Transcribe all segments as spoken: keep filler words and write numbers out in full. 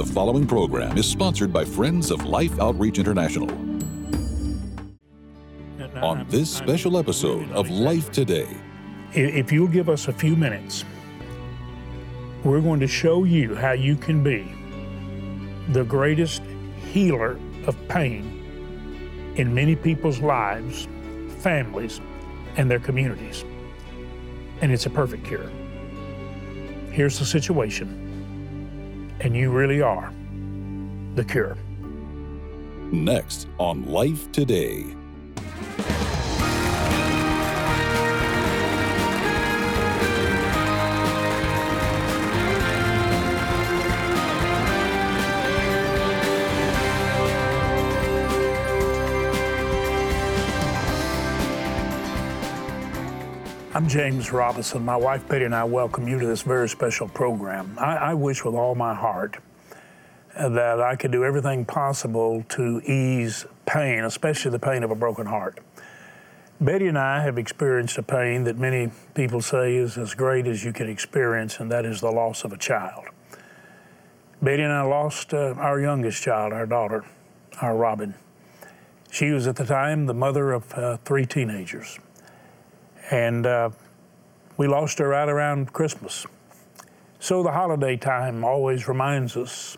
The following program is sponsored by Friends of Life Outreach International. On this special episode of Life Today. If you'll give us a few minutes, we're going to show you how you can be the greatest healer of pain in many people's lives, families, and their communities. And it's a perfect cure. Here's the situation, and you really are the cure. Next on Life Today. I'm James Robinson. My wife Betty and I welcome you to this very special program. I, I wish with all my heart that I could do everything possible to ease pain, especially the pain of a broken heart. Betty and I have experienced a pain that many people say is as great as you can experience, and that is the loss of a child. Betty and I lost uh, our youngest child, our daughter, our Robin. She was at the time the mother of uh, three teenagers. And uh, we lost her right around Christmas. So the holiday time always reminds us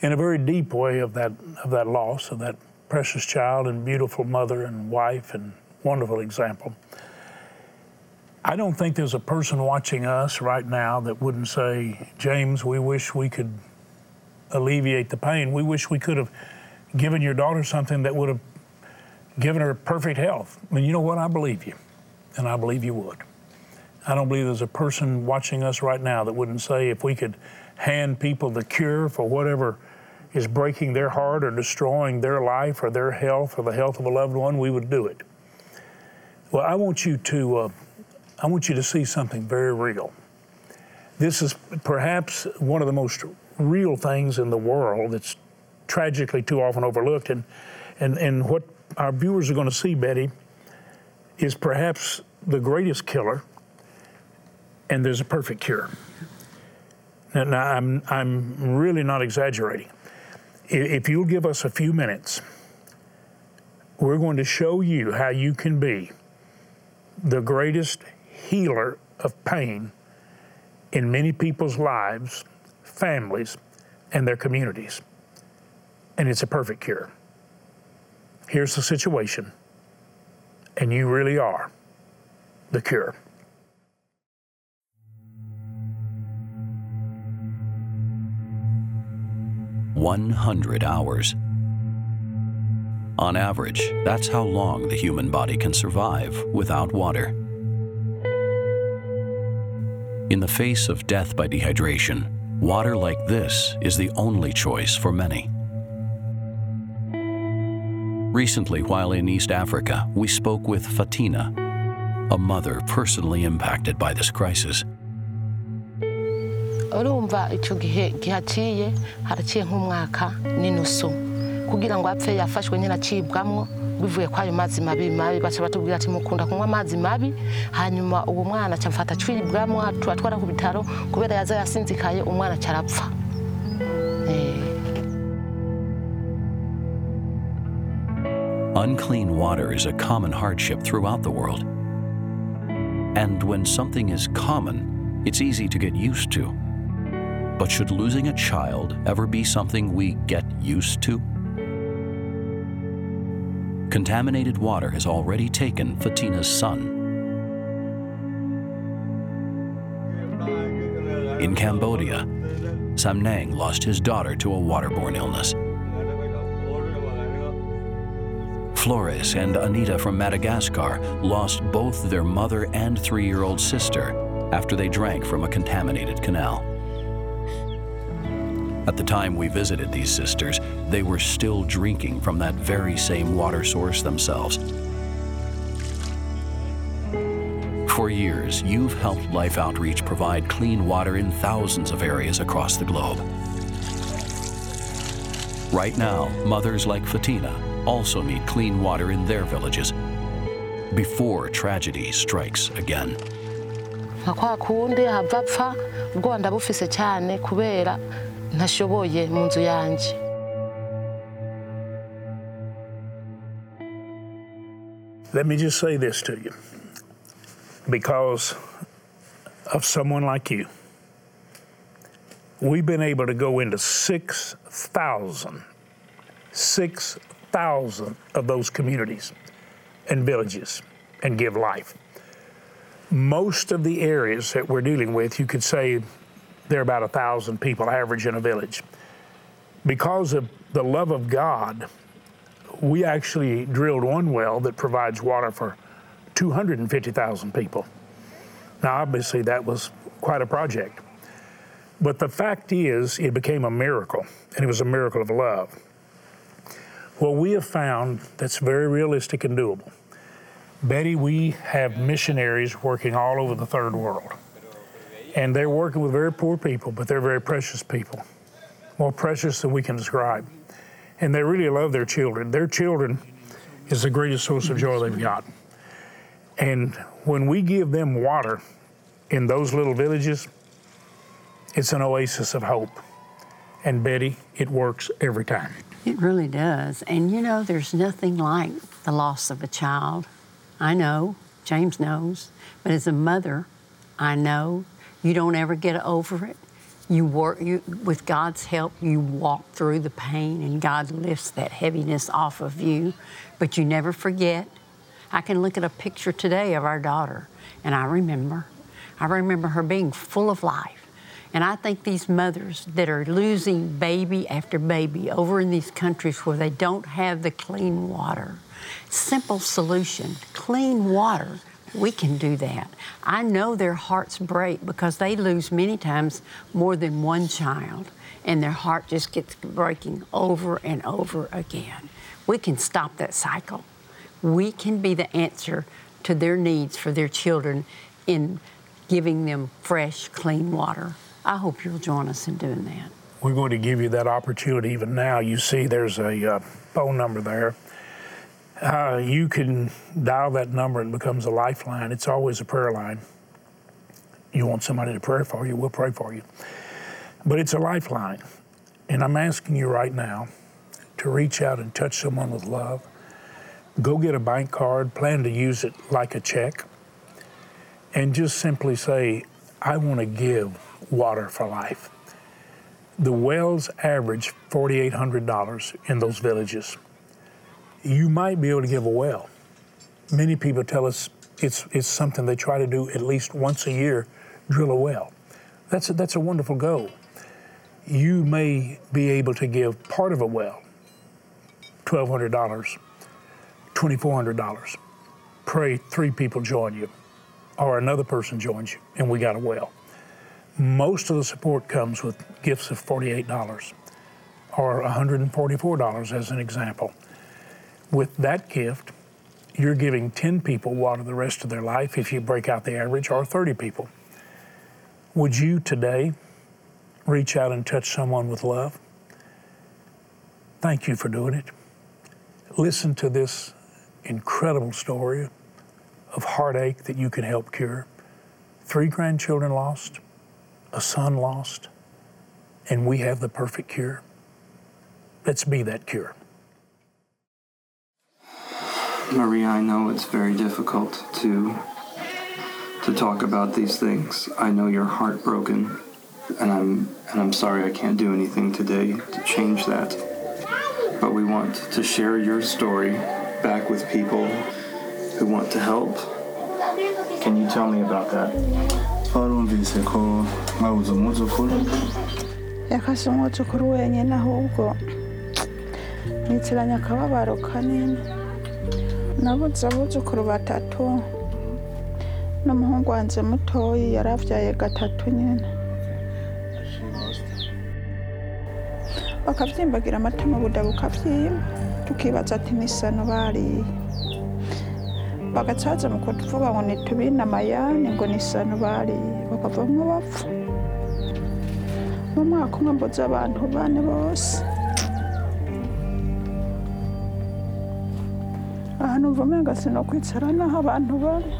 in a very deep way of that of that loss of that precious child and beautiful mother and wife and wonderful example. I don't think there's a person watching us right now that wouldn't say, James, we wish we could alleviate the pain. We wish we could have given your daughter something that would have given her perfect health. And you know what? I believe you. And I believe you would. I don't believe there's a person watching us right now that wouldn't say if we could hand people the cure for whatever is breaking their heart or destroying their life or their health or the health of a loved one, we would do it. Well, I want you to, uh, I want you to see something very real. This is perhaps one of the most real things in the world that's tragically too often overlooked. And, and, and what our viewers are going to see, Betty, is perhaps the greatest killer, and there's a perfect cure. And I'm I'm really not exaggerating. If you'll give us a few minutes, we're going to show you how you can be the greatest healer of pain in many people's lives, families, and their communities. And it's a perfect cure. Here's the situation. And you really are the cure. one hundred hours. On average, that's how long the human body can survive without water. In the face of death by dehydration, water like this is the only choice for many. Recently, while in East Africa, we spoke with Fatina, a mother personally impacted by this crisis. Unclean water is a common hardship throughout the world. And when something is common, it's easy to get used to. But should losing a child ever be something we get used to? Contaminated water has already taken Fatina's son. In Cambodia, Samnang lost his daughter to a waterborne illness. Flores and Anita from Madagascar lost both their mother and three-year-old sister after they drank from a contaminated canal. At the time we visited these sisters, they were still drinking from that very same water source themselves. For years, you've helped Life Outreach provide clean water in thousands of areas across the globe. Right now, mothers like Fatina also need clean water in their villages before tragedy strikes again. ntashoboye mu nzu yanjye. Let me just say this to you. Because of someone like you, we've been able to go into six thousand, six thousand of those communities and villages and give life. Most of the areas that we're dealing with, you could say there are about one thousand people average in a village. Because of the love of God, we actually drilled one well that provides water for two hundred fifty thousand people. Now, obviously, that was quite a project. But the fact is, it became a miracle, and it was a miracle of love. What we have found that's very realistic and doable. Betty, we have missionaries working all over the third world. And they're working with very poor people, but they're very precious people, more precious than we can describe. And they really love their children. Their children is the greatest source of joy they've got. And when we give them water in those little villages, it's an oasis of hope. And Betty, it works every time. It really does. And you know, there's nothing like the loss of a child. I know, James knows, but as a mother, I know you don't ever get over it. You work, you, with God's help, you walk through the pain and God lifts that heaviness off of you, but you never forget. I can look at a picture today of our daughter, and I remember. I remember her being full of life. And I think these mothers that are losing baby after baby over in these countries where they don't have the clean water, simple solution, clean water, we can do that. I know their hearts break because they lose many times more than one child, and their heart just gets breaking over and over again. We can stop that cycle. We can be the answer to their needs for their children in giving them fresh, clean water. I hope you'll join us in doing that. We're going to give you that opportunity even now. You see there's a uh, phone number there. Uh, you can dial that number and it becomes a lifeline. It's always a prayer line. You want somebody to pray for you, we'll pray for you. But it's a lifeline. And I'm asking you right now to reach out and touch someone with love. Go get a bank card, plan to use it like a check, and just simply say, I want to give water for life. The wells average four thousand eight hundred dollars in those villages. You might be able to give a well. Many people tell us it's it's something they try to do at least once a year, drill a well. That's a, that's a wonderful goal. You may be able to give part of a well, twelve hundred dollars. two thousand four hundred dollars. Pray three people join you or another person joins you and we got a well. Most of the support comes with gifts of forty-eight dollars or one hundred forty-four dollars as an example. With that gift, you're giving ten people water the rest of their life if you break out the average or thirty people. Would you today reach out and touch someone with love? Thank you for doing it. Listen to this incredible story of heartache that you can help cure. Three grandchildren lost, a son lost, and we have the perfect cure. Let's be that cure. Maria, I know it's very difficult to, to talk about these things. I know you're heartbroken, and I'm, and I'm sorry I can't do anything today to change that. But we want to share your story back with people who want to help. Can you tell me about that? Bakavyimbagirira amatama budabukavyima tukibaza ati nisano bari bagatsaza mu kuvuga ngo nitubina mayane ngo nisano bari bakavamwe bapfu mu mwaka umwe mboza abantu bane bose ahantu vumega sino kwitsarana abantu bari.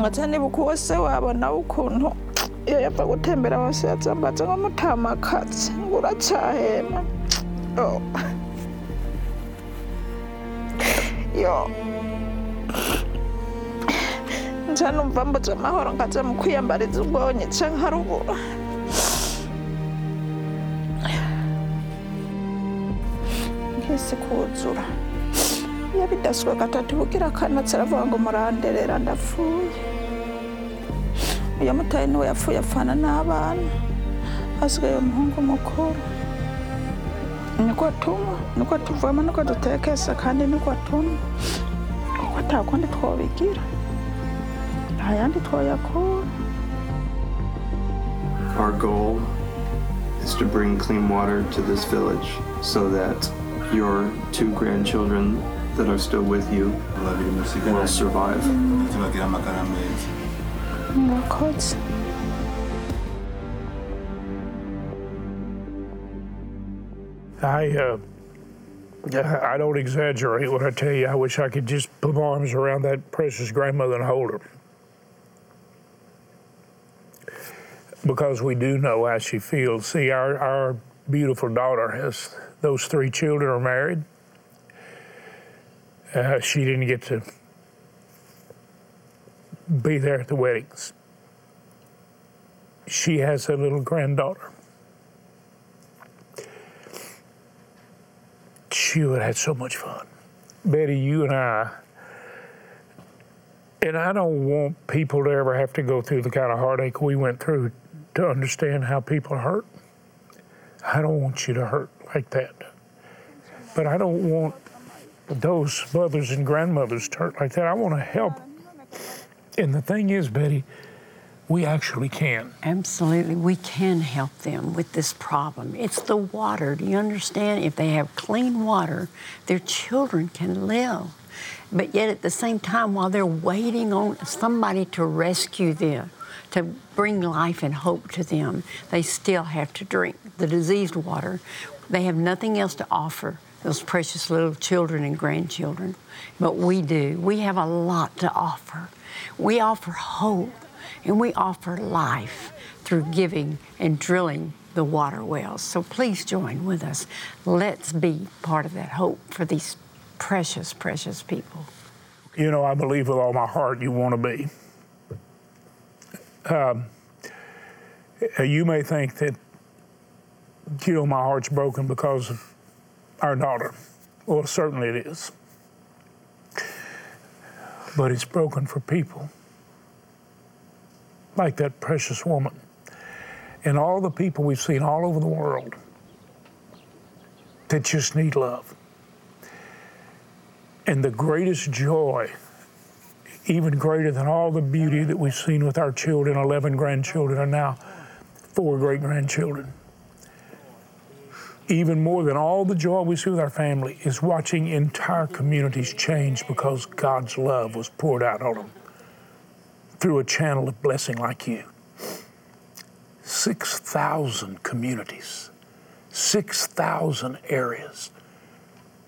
ngathani bukhosi wabo nawukhono yapa kuthembela wasetsambatsa ngomuthama khatsi kuratshahema oh yo njano mbambotsa mahoro ngatsa mkhuyambaridzi ngonye tsangharuko ngesikudzura yabidaswa katatubukira kana tsaravuga ngo muranderera ndafuye uya mutayini we yapfuye apfana n'abana asigaye umuhungu mukuru niko atuma niko atuvama niko adutekesa kandi niko atuma kuko atakundi twobigira ntayandi twoyakora. Our goal is to bring clean water to this village so that your two grandchildren that are still with you will survive. I, uh, I don't exaggerate when I tell you I wish I could just put my arms around that precious grandmother and hold her. Because we do know how she feels. See, our, our beautiful daughter has, those three children are married. Uh, she didn't get to be there at the weddings. She has a little granddaughter. She would have had so much fun. Betty, you and I, and I don't want people to ever have to go through the kind of heartache we went through to understand how people hurt. I don't want you to hurt like that. But I don't want those mothers and grandmothers to hurt like that. I want to help. And the thing is, Betty, we actually can. Absolutely, we can help them with this problem. It's the water, do you understand? If they have clean water, their children can live. But yet at the same time, while they're waiting on somebody to rescue them, to bring life and hope to them, they still have to drink the diseased water. They have nothing else to offer, those precious little children and grandchildren. But we do. We have a lot to offer. We offer hope, and we offer life through giving and drilling the water wells. So please join with us. Let's be part of that hope for these precious, precious people. You know, I believe with all my heart you want to be. Um, you may think that, you know, my heart's broken because of our daughter. Well, certainly it is. But it's broken for people like that precious woman and all the people we've seen all over the world that just need love. And the greatest joy, even greater than all the beauty that we've seen with our children, eleven grandchildren and now four great-grandchildren. Even more than all the joy we see with our family is watching entire communities change because God's love was poured out on them through a channel of blessing like you. six thousand communities, six thousand areas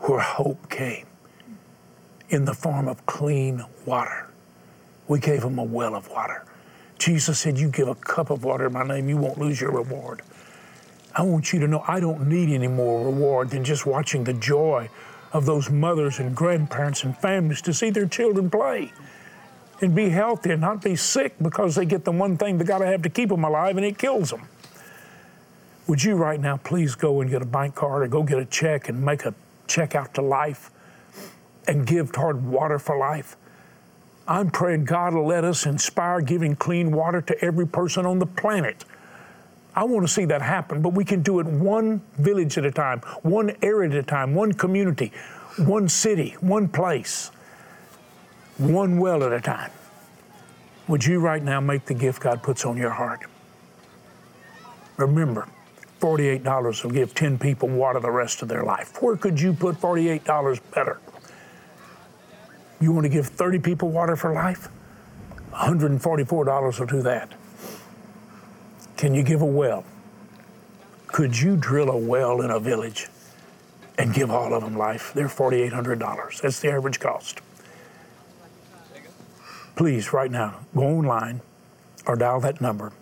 where hope came in the form of clean water. We gave them a well of water. Jesus said, you give a cup of water in my name, you won't lose your reward. I want you to know I don't need any more reward than just watching the joy of those mothers and grandparents and families to see their children play and be healthy and not be sick because they get the one thing they gotta have to keep them alive and it kills them. Would you right now please go and get a bank card or go get a check and make a check out to Life and give toward Water for Life? I'm praying God will let us inspire giving clean water to every person on the planet. I want to see that happen, but we can do it one village at a time, one area at a time, one community, one city, one place, one well at a time. Would you right now make the gift God puts on your heart? Remember, forty-eight dollars will give ten people water the rest of their life. Where could you put forty-eight dollars better? You want to give thirty people water for life? one hundred forty-four dollars will do that. Can you give a well? Could you drill a well in a village and give all of them life? They're forty-eight hundred dollars. That's the average cost. please, right now, go online or dial that number.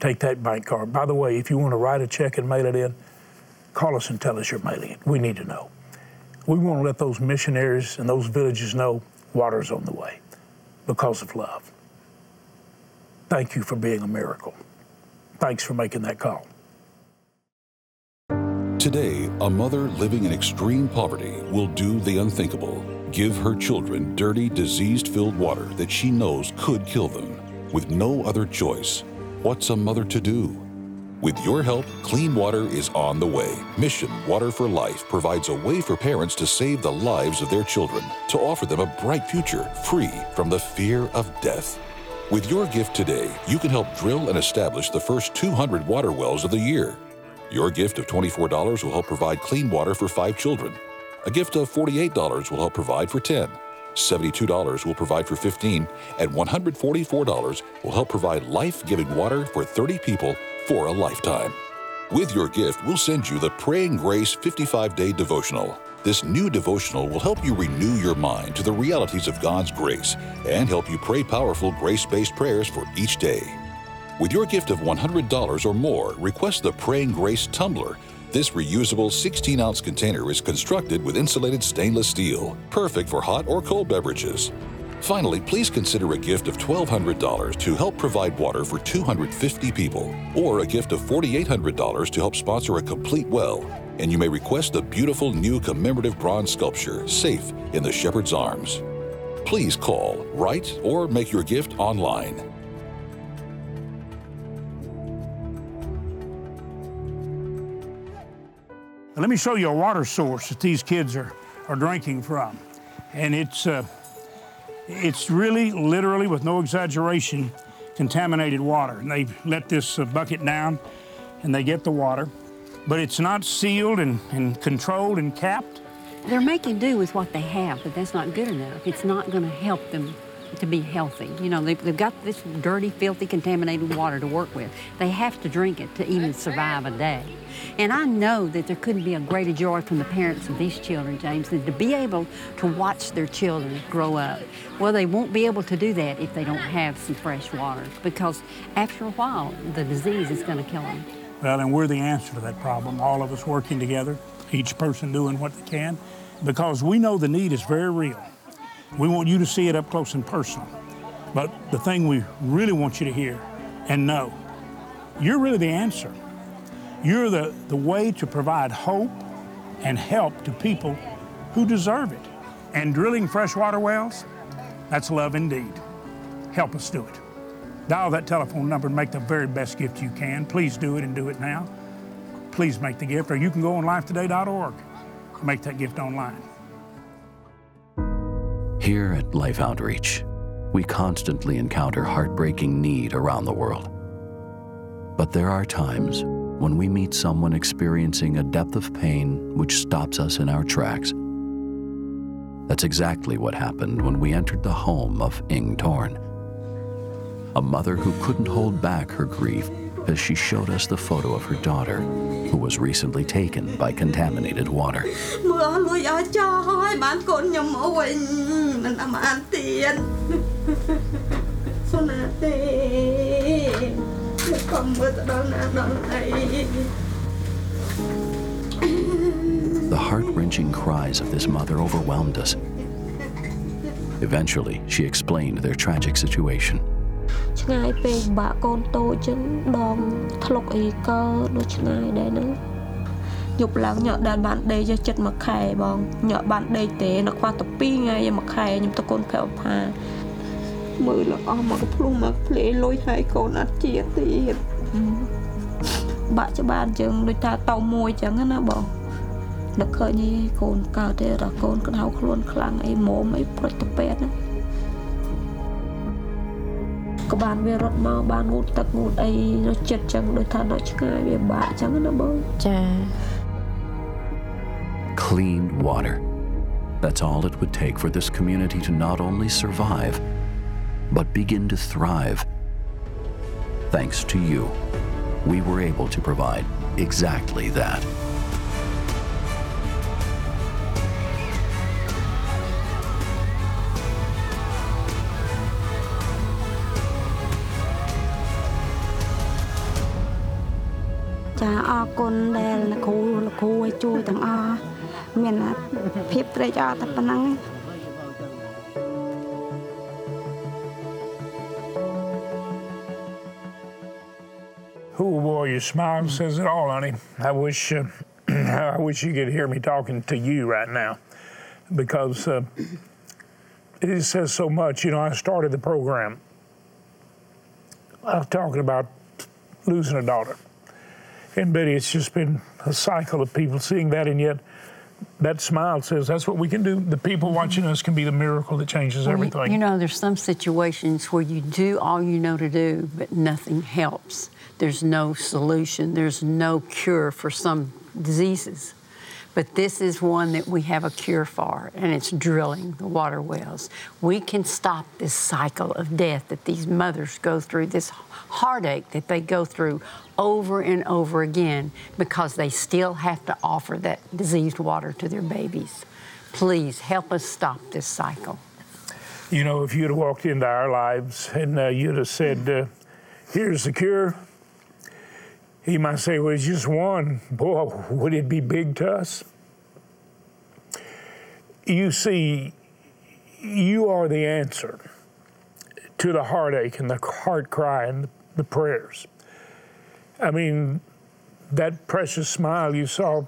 Take that bank card. By the way, if you want to write a check and mail it in, call us and tell us you're mailing it. We need to know. We want to let those missionaries and those villages know water's on the way because of love. Thank you for being a miracle. Thanks for making that call. Today, a mother living in extreme poverty will do the unthinkable. Give her children dirty, disease-filled water that she knows could kill them. With no other choice, what's a mother to do? With your help, clean water is on the way. Mission Water for Life provides a way for parents to save the lives of their children, to offer them a bright future free from the fear of death. With your gift today, you can help drill and establish the first two hundred water wells of the year. Your gift of twenty-four dollars will help provide clean water for five children. A gift of forty-eight dollars will help provide for ten. seventy-two dollars will provide for fifteen, and one hundred forty-four dollars will help provide life-giving water for thirty people for a lifetime. With your gift, we'll send you the Praying Grace fifty-five-Day Devotional. This new devotional will help you renew your mind to the realities of God's grace and help you pray powerful grace-based prayers for each day. With your gift of one hundred dollars or more, request the Praying Grace Tumbler. This reusable sixteen-ounce container is constructed with insulated stainless steel, perfect for hot or cold beverages. Finally, please consider a gift of twelve hundred dollars to help provide water for two hundred fifty people, or a gift of forty-eight hundred dollars to help sponsor a complete well. And you may request the beautiful new commemorative bronze sculpture, Safe in the Shepherd's Arms. Please call, write, or make your gift online. Let me show you a water source that these kids are, are drinking from. And it's uh, it's really, literally, with no exaggeration, contaminated water. And they let this uh, bucket down and they get the water. But it's not sealed and, and controlled and capped. They're making do with what they have, but that's not good enough. It's not gonna help them to be healthy. You know, they've, they've got this dirty, filthy, contaminated water to work with. They have to drink it to even survive a day. And I know that there couldn't be a greater joy from the parents of these children, James, than to be able to watch their children grow up. Well, they won't be able to do that if they don't have some fresh water, because after a while, the disease is going to kill them. Well, and we're the answer to that problem, all of us working together, each person doing what they can, because we know the need is very real. We want you to see it up close and personal. But the thing we really want you to hear and know, you're really the answer. You're the, the way to provide hope and help to people who deserve it. And drilling freshwater wells, that's love indeed. Help us do it. Dial that telephone number and make the very best gift you can. Please do it and do it now. Please make the gift, or you can go on life today dot org. Make that gift online. Here at Life Outreach, we constantly encounter heartbreaking need around the world. But there are times when we meet someone experiencing a depth of pain which stops us in our tracks. That's exactly what happened when we entered the home of Ing Torn, a mother who couldn't hold back her grief as she showed us the photo of her daughter, who was recently taken by contaminated water. The heart-wrenching cries of this mother overwhelmed us. Eventually, she explained their tragic situation. Clean water. That's all it would take for this community to not only survive, but begin to thrive. Thanks to you, we were able to provide exactly that. ចាអរគុណដែលលោកគ្រូលោកគ្រូឲ្យជួយទាំងអស់មានភាពត្រេកអរតែប៉ុណ្ណឹងOh boy, your smile says it all, honey. I wish, uh, I wish you could hear me talking to you right now, because uh, it says so much. You know, I started the program. I was talking about losing a daughter, and Betty, it's just been a cycle of people seeing that, and yet that smile says that's what we can do. The people watching us can be the miracle that changes well, everything. You know, there's some situations where you do all you know to do, but nothing helps. There's no solution. There's no cure for some diseases. But this is one that we have a cure for, and it's drilling the water wells. We can stop this cycle of death that these mothers go through, this heartache that they go through over and over again because they still have to offer that diseased water to their babies. Please help us stop this cycle. You know, if you'd have walked into our lives and uh, you'd have said, uh, here's the cure, he might say, well, it's just one. Boy, would it be big to us? You see, you are the answer to the heartache and the heart cry and the prayers. I mean, that precious smile you saw,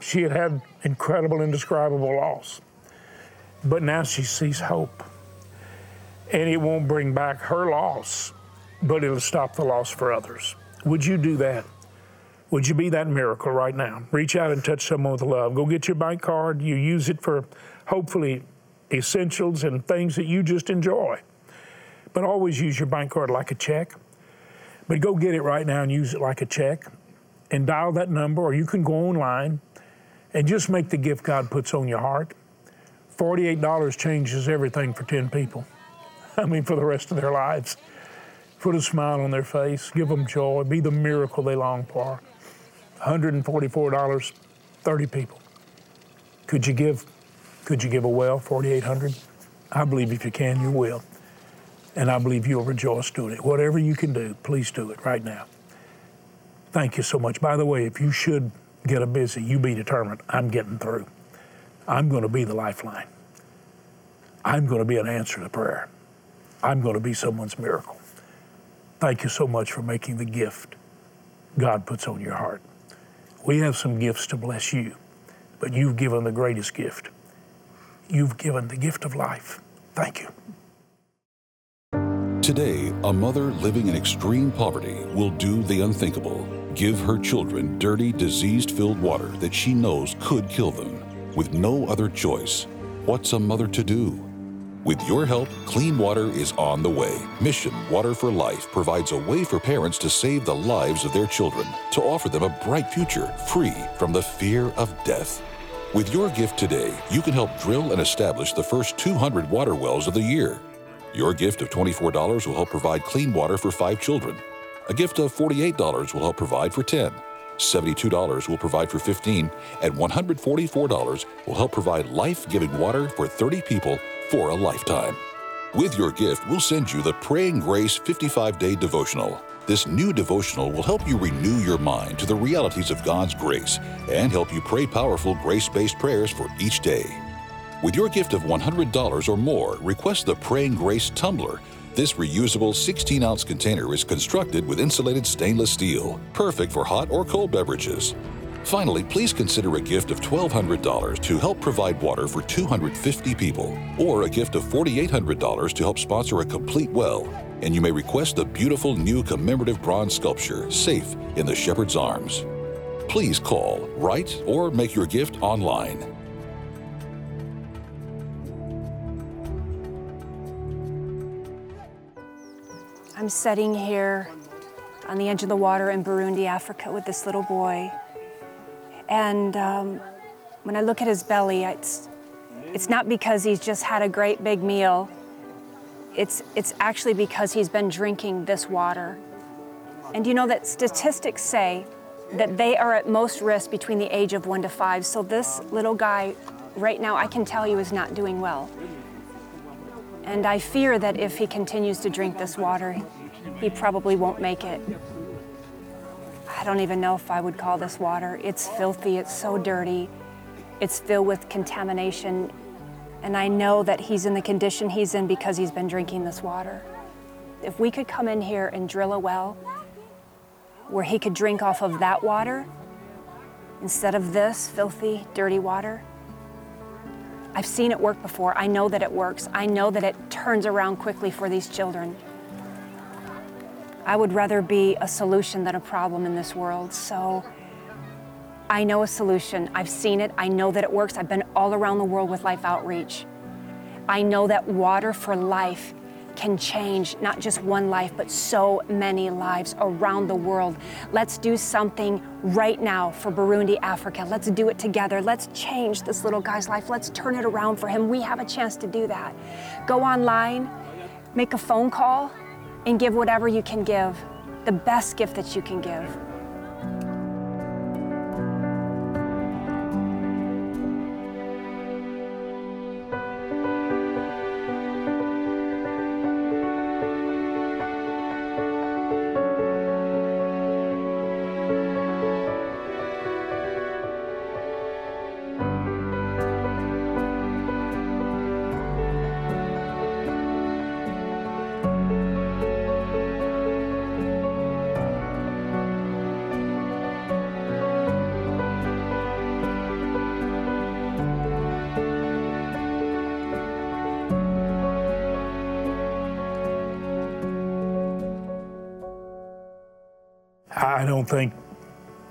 she had had incredible, indescribable loss. But now she sees hope. And it won't bring back her loss, but it'll stop the loss for others. Would you do that? Would you be that miracle right now? Reach out and touch someone with love. Go get your bank card. You use it for hopefully essentials and things that you just enjoy. But always use your bank card like a check. But go get it right now and use it like a check and dial that number, or you can go online and just make the gift God puts on your heart. forty-eight dollars changes everything for ten people. I mean, for the rest of their lives. Put a smile on their face, give them joy, be the miracle they long for. one hundred forty-four dollars, thirty people. Could you give, could you give a well, forty-eight hundred? I believe if you can, you will. And I believe you'll rejoice doing it. Whatever you can do, please do it right now. Thank you so much. By the way, if you should get a busy, you be determined, I'm getting through. I'm gonna be the lifeline. I'm gonna be an answer to prayer. I'm gonna be someone's miracle. Thank you so much for making the gift God puts on your heart. We have some gifts to bless you, but you've given the greatest gift. You've given the gift of life. Thank you. Today, a mother living in extreme poverty will do the unthinkable. Give her children dirty, disease-filled water that she knows could kill them. With no other choice, what's a mother to do? With your help, clean water is on the way. Mission Water for Life provides a way for parents to save the lives of their children, to offer them a bright future free from the fear of death. With your gift today, you can help drill and establish the first two hundred water wells of the year. Your gift of twenty-four dollars will help provide clean water for five children. A gift of forty-eight dollars will help provide for ten. seventy-two dollars will provide for fifteen, and one hundred forty-four dollars will help provide life-giving water for thirty people for a lifetime. With your gift, we'll send you the Praying Grace fifty-five-Day Devotional. This new devotional will help you renew your mind to the realities of God's grace and help you pray powerful grace-based prayers for each day. With your gift of one hundred dollars or more, request the Praying Grace Tumbler. This reusable sixteen-ounce container is constructed with insulated stainless steel, perfect for hot or cold beverages. Finally, please consider a gift of twelve hundred dollars to help provide water for two hundred fifty people, or a gift of forty-eight hundred dollars to help sponsor a complete well. And you may request the beautiful new commemorative bronze sculpture, Safe in the Shepherd's Arms. Please call, write, or make your gift online. I'm sitting here on the edge of the water in Burundi, Africa, with this little boy. And um, when I look at his belly, it's, it's not because he's just had a great big meal. It's, it's actually because he's been drinking this water. And you know that statistics say that they are at most risk between the age of one to five. So this little guy right now, I can tell you, is not doing well. And I fear that if he continues to drink this water, he probably won't make it. I don't even know if I would call this water. It's filthy, it's so dirty, it's filled with contamination, and I know that he's in the condition he's in because he's been drinking this water. If we could come in here and drill a well where he could drink off of that water instead of this filthy, dirty water, I've seen it work before. I know that it works. I know that it turns around quickly for these children. I would rather be a solution than a problem in this world. So I know a solution. I've seen it. I know that it works. I've been all around the world with Life Outreach. I know that Water for Life can change not just one life, but so many lives around the world. Let's do something right now for Burundi, Africa. Let's do it together. Let's change this little guy's life. Let's turn it around for him. We have a chance to do that. Go online, make a phone call, and give whatever you can give, the best gift that you can give. I don't think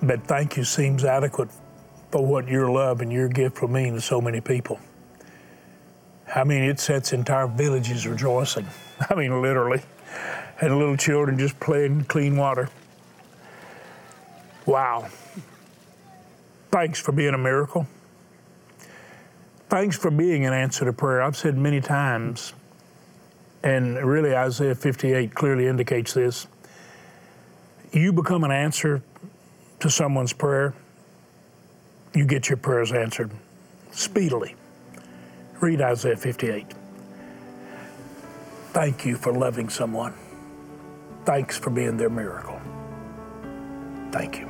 that thank you seems adequate for what your love and your gift will mean to so many people. I mean, it sets entire villages rejoicing. I mean, literally. And little children just playing in clean water. Wow. Thanks for being a miracle. Thanks for being an answer to prayer. I've said many times, and really Isaiah fifty-eight clearly indicates this, you become an answer to someone's prayer, you get your prayers answered speedily. Read Isaiah fifty-eight. Thank you for loving someone. Thanks for being their miracle. Thank you.